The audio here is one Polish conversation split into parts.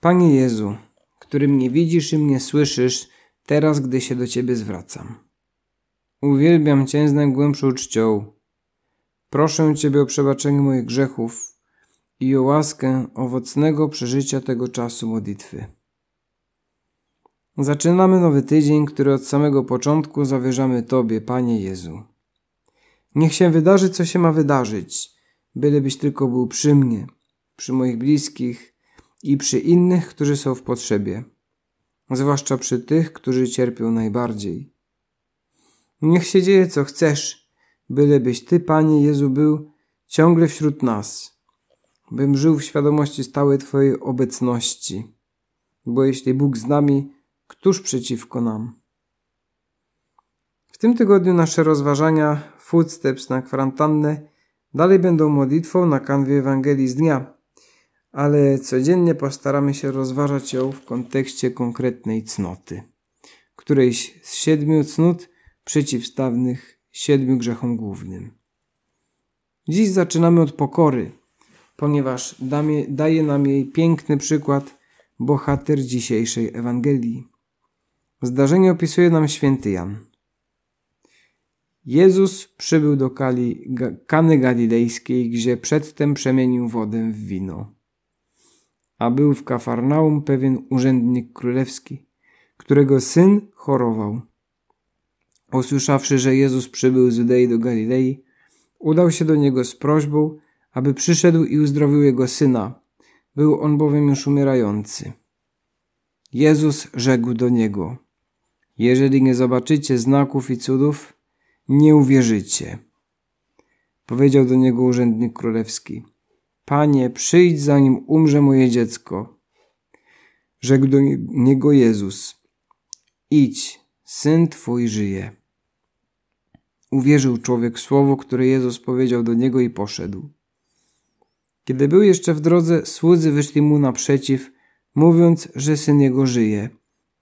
Panie Jezu, który mnie widzisz i mnie słyszysz, teraz, gdy się do Ciebie zwracam. Uwielbiam Cię z najgłębszą czcią. Proszę Ciebie o przebaczenie moich grzechów i o łaskę owocnego przeżycia tego czasu modlitwy. Zaczynamy nowy tydzień, który od samego początku zawierzamy Tobie, Panie Jezu. Niech się wydarzy, co się ma wydarzyć, bylebyś tylko był przy mnie, przy moich bliskich i przy innych, którzy są w potrzebie, zwłaszcza przy tych, którzy cierpią najbardziej. Niech się dzieje, co chcesz, bylebyś Ty, Panie Jezu, był ciągle wśród nas, bym żył w świadomości stałej Twojej obecności, bo jeśli Bóg z nami, któż przeciwko nam? W tym tygodniu nasze rozważania Footsteps na kwarantannę dalej będą modlitwą na kanwie Ewangelii z dnia, ale codziennie postaramy się rozważać ją w kontekście konkretnej cnoty, którejś z 7 cnót przeciwstawnych 7 grzechom głównym. Dziś zaczynamy od pokory, ponieważ daje nam jej piękny przykład bohater dzisiejszej Ewangelii. Zdarzenie opisuje nam Święty Jan. Jezus przybył do Kany Galilejskiej, gdzie przedtem przemienił wodę w wino. A był w Kafarnaum pewien urzędnik królewski, którego syn chorował. Usłyszawszy, że Jezus przybył z Judei do Galilei, udał się do niego z prośbą, aby przyszedł i uzdrowił jego syna. Był on bowiem już umierający. Jezus rzekł do niego: jeżeli nie zobaczycie znaków i cudów, nie uwierzycie. Powiedział do niego urzędnik królewski: Panie, przyjdź, zanim umrze moje dziecko. Rzekł do niego Jezus: idź, syn twój żyje. Uwierzył człowiek słowo, które Jezus powiedział do niego i poszedł. Kiedy był jeszcze w drodze, słudzy wyszli mu naprzeciw, mówiąc, że syn jego żyje.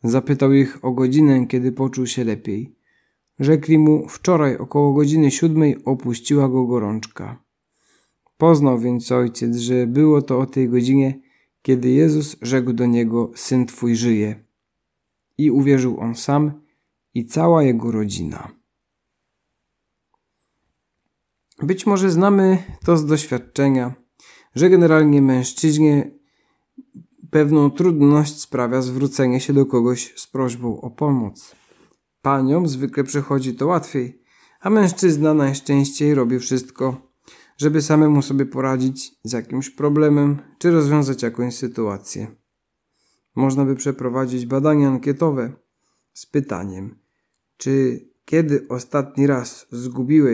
Zapytał ich o godzinę, kiedy poczuł się lepiej. Rzekli mu: wczoraj około godziny 7 opuściła go gorączka. Poznał więc ojciec, że było to o tej godzinie, kiedy Jezus rzekł do niego: syn twój żyje. I uwierzył on sam i cała jego rodzina. Być może znamy to z doświadczenia, że generalnie mężczyźnie pewną trudność sprawia zwrócenie się do kogoś z prośbą o pomoc. Paniom zwykle przychodzi to łatwiej, a mężczyzna najczęściej robi wszystko, żeby samemu sobie poradzić z jakimś problemem czy rozwiązać jakąś sytuację. Można by przeprowadzić badanie ankietowe z pytaniem: czy kiedy ostatni raz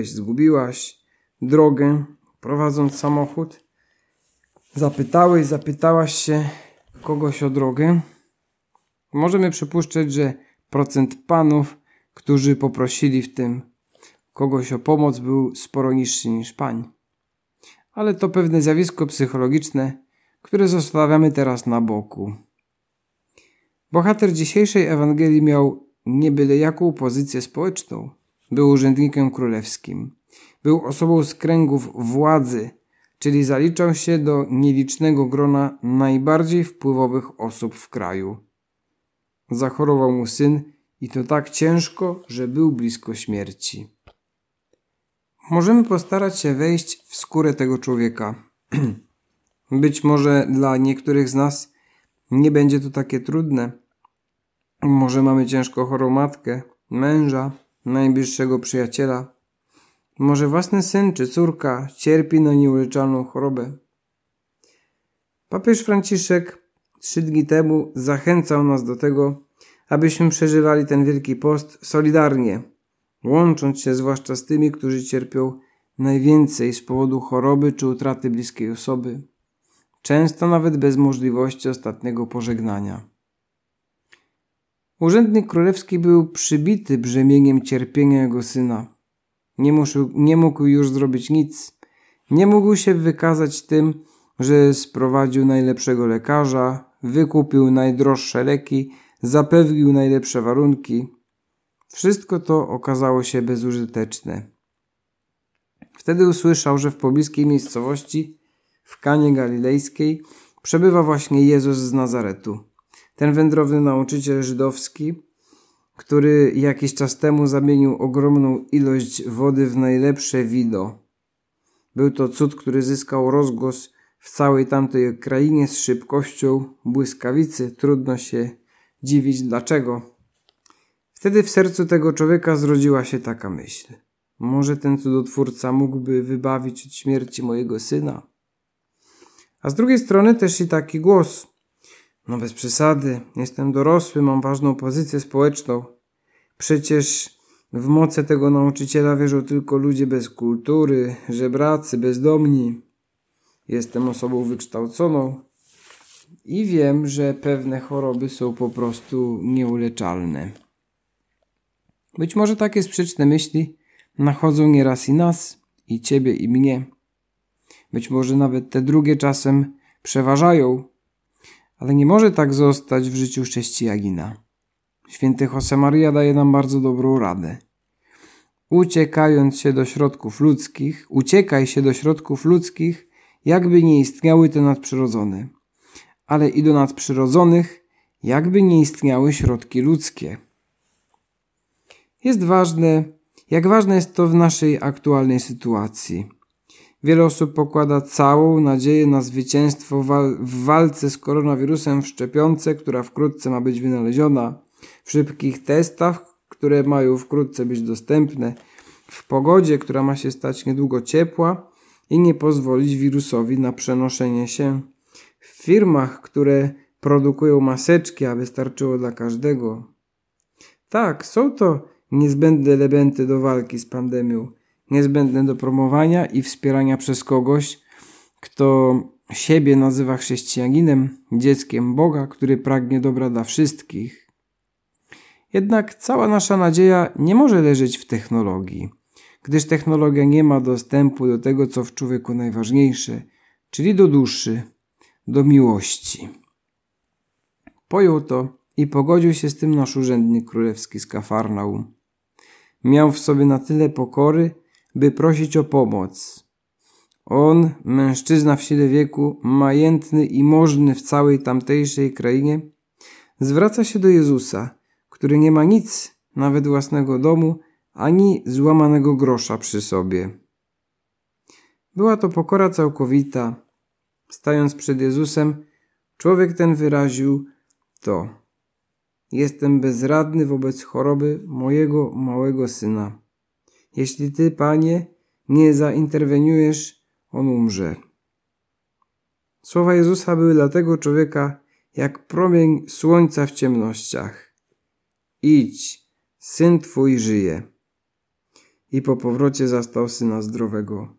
zgubiłaś drogę, prowadząc samochód? Zapytałaś się kogoś o drogę? Możemy przypuszczać, że procent panów, którzy poprosili w tym kogoś o pomoc, był sporo niższy niż pań. Ale to pewne zjawisko psychologiczne, które zostawiamy teraz na boku. Bohater dzisiejszej Ewangelii miał nie byle jaką pozycję społeczną. Był urzędnikiem królewskim. Był osobą z kręgów władzy, czyli zaliczał się do nielicznego grona najbardziej wpływowych osób w kraju. Zachorował mu syn i to tak ciężko, że był blisko śmierci. Możemy postarać się wejść w skórę tego człowieka. Być może dla niektórych z nas nie będzie to takie trudne. Może mamy ciężko chorą matkę, męża, najbliższego przyjaciela. Może własny syn czy córka cierpi na nieuleczalną chorobę. Papież Franciszek 3 dni temu zachęcał nas do tego, abyśmy przeżywali ten Wielki Post solidarnie, łącząc się zwłaszcza z tymi, którzy cierpią najwięcej z powodu choroby czy utraty bliskiej osoby, często nawet bez możliwości ostatniego pożegnania. Urzędnik królewski był przybity brzemieniem cierpienia jego syna. Nie mógł już zrobić nic. Nie mógł się wykazać tym, że sprowadził najlepszego lekarza, wykupił najdroższe leki, zapewnił najlepsze warunki. Wszystko to okazało się bezużyteczne. Wtedy usłyszał, że w pobliskiej miejscowości, w Kanie Galilejskiej, przebywa właśnie Jezus z Nazaretu. Ten wędrowny nauczyciel żydowski, który jakiś czas temu zamienił ogromną ilość wody w najlepsze wino. Był to cud, który zyskał rozgłos w całej tamtej krainie z szybkością błyskawicy. Trudno się dziwić dlaczego. Wtedy w sercu tego człowieka zrodziła się taka myśl. Może ten cudotwórca mógłby wybawić od śmierci mojego syna? A z drugiej strony też i taki głos. No bez przesady, jestem dorosły, mam ważną pozycję społeczną. Przecież w moce tego nauczyciela wierzą tylko ludzie bez kultury, żebracy, bezdomni. Jestem osobą wykształconą i wiem, że pewne choroby są po prostu nieuleczalne. Być może takie sprzeczne myśli nachodzą nieraz i nas, i ciebie, i mnie. Być może nawet te drugie czasem przeważają, ale nie może tak zostać w życiu chrześcijanina. Święty José María daje nam bardzo dobrą radę. Uciekaj się do środków ludzkich, jakby nie istniały te nadprzyrodzone, ale i do nadprzyrodzonych, jakby nie istniały środki ludzkie. Jak ważne jest to w naszej aktualnej sytuacji. Wiele osób pokłada całą nadzieję na zwycięstwo w walce z koronawirusem w szczepionce, która wkrótce ma być wynaleziona, w szybkich testach, które mają wkrótce być dostępne, w pogodzie, która ma się stać niedługo ciepła i nie pozwolić wirusowi na przenoszenie się, w firmach, które produkują maseczki, aby starczyło dla każdego. Tak, są to niezbędne elementy do walki z pandemią, niezbędne do promowania i wspierania przez kogoś, kto siebie nazywa chrześcijaninem, dzieckiem Boga, który pragnie dobra dla wszystkich. Jednak cała nasza nadzieja nie może leżeć w technologii, gdyż technologia nie ma dostępu do tego, co w człowieku najważniejsze, czyli do duszy, do miłości. Pojął to i pogodził się z tym nasz urzędnik królewski z Kafarnaum. Miał w sobie na tyle pokory, by prosić o pomoc. On, mężczyzna w sile wieku, majętny i możny w całej tamtejszej krainie, zwraca się do Jezusa, który nie ma nic, nawet własnego domu, ani złamanego grosza przy sobie. Była to pokora całkowita. Stając przed Jezusem, człowiek ten wyraził to. Jestem bezradny wobec choroby mojego małego syna. Jeśli Ty, Panie, nie zainterweniujesz, on umrze. Słowa Jezusa były dla tego człowieka jak promień słońca w ciemnościach. Idź, syn Twój żyje. I po powrocie zastał syna zdrowego.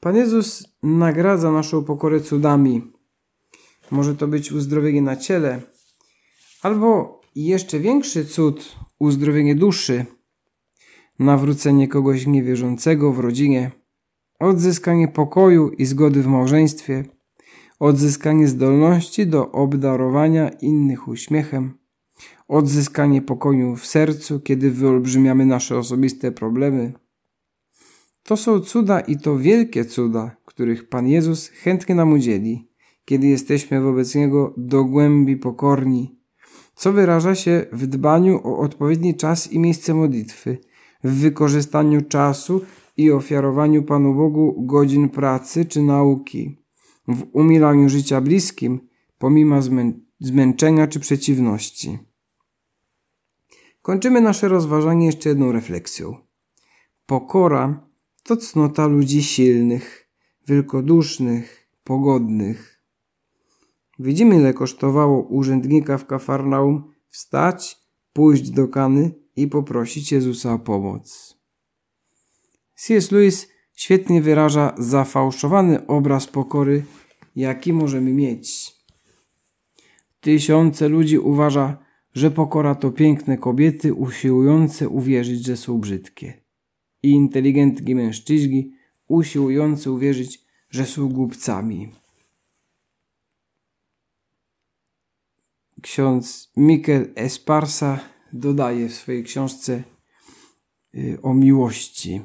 Pan Jezus nagradza naszą pokorę cudami. Może to być uzdrowienie na ciele, albo jeszcze większy cud, uzdrowienie duszy, nawrócenie kogoś niewierzącego w rodzinie, odzyskanie pokoju i zgody w małżeństwie, odzyskanie zdolności do obdarowania innych uśmiechem, odzyskanie pokoju w sercu, kiedy wyolbrzymiamy nasze osobiste problemy. To są cuda i to wielkie cuda, których Pan Jezus chętnie nam udzieli, kiedy jesteśmy wobec Niego do głębi pokorni, co wyraża się w dbaniu o odpowiedni czas i miejsce modlitwy, w wykorzystaniu czasu i ofiarowaniu Panu Bogu godzin pracy czy nauki, w umilaniu życia bliskim, pomimo zmęczenia czy przeciwności. Kończymy nasze rozważanie jeszcze jedną refleksją. Pokora to cnota ludzi silnych, wielkodusznych, pogodnych. Widzimy, ile kosztowało urzędnika w Kafarnaum wstać, pójść do Kany i poprosić Jezusa o pomoc. C.S. Lewis świetnie wyraża zafałszowany obraz pokory, jaki możemy mieć. Tysiące ludzi uważa, że pokora to piękne kobiety usiłujące uwierzyć, że są brzydkie. I inteligentni mężczyźni usiłujący uwierzyć, że są głupcami. Ksiądz Michael Esparza dodaje w swojej książce o miłości.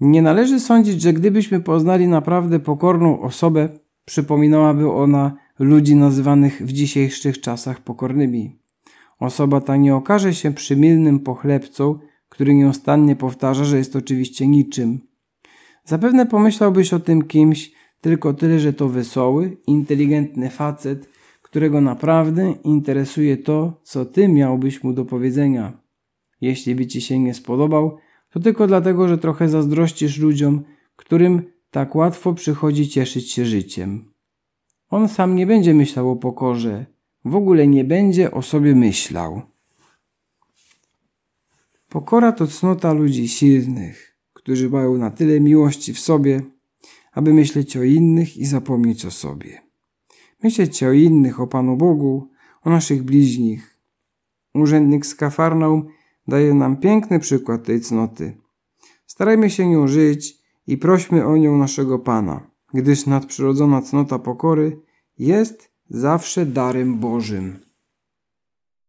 Nie należy sądzić, że gdybyśmy poznali naprawdę pokorną osobę, przypominałaby ona ludzi nazywanych w dzisiejszych czasach pokornymi. Osoba ta nie okaże się przymilnym pochlebcą, który nieustannie powtarza, że jest oczywiście niczym. Zapewne pomyślałbyś o tym kimś tylko tyle, że to wesoły, inteligentny facet, którego naprawdę interesuje to, co ty miałbyś mu do powiedzenia. Jeśli by ci się nie spodobał, to tylko dlatego, że trochę zazdrościsz ludziom, którym tak łatwo przychodzi cieszyć się życiem. On sam nie będzie myślał o pokorze. W ogóle nie będzie o sobie myślał. Pokora to cnota ludzi silnych, którzy mają na tyle miłości w sobie, aby myśleć o innych i zapomnieć o sobie. Myśleć o innych, o Panu Bogu, o naszych bliźnich. Urzędnik z Kafarnaum daje nam piękny przykład tej cnoty. Starajmy się nią żyć i prośmy o nią naszego Pana, gdyż nadprzyrodzona cnota pokory jest zawsze darem Bożym.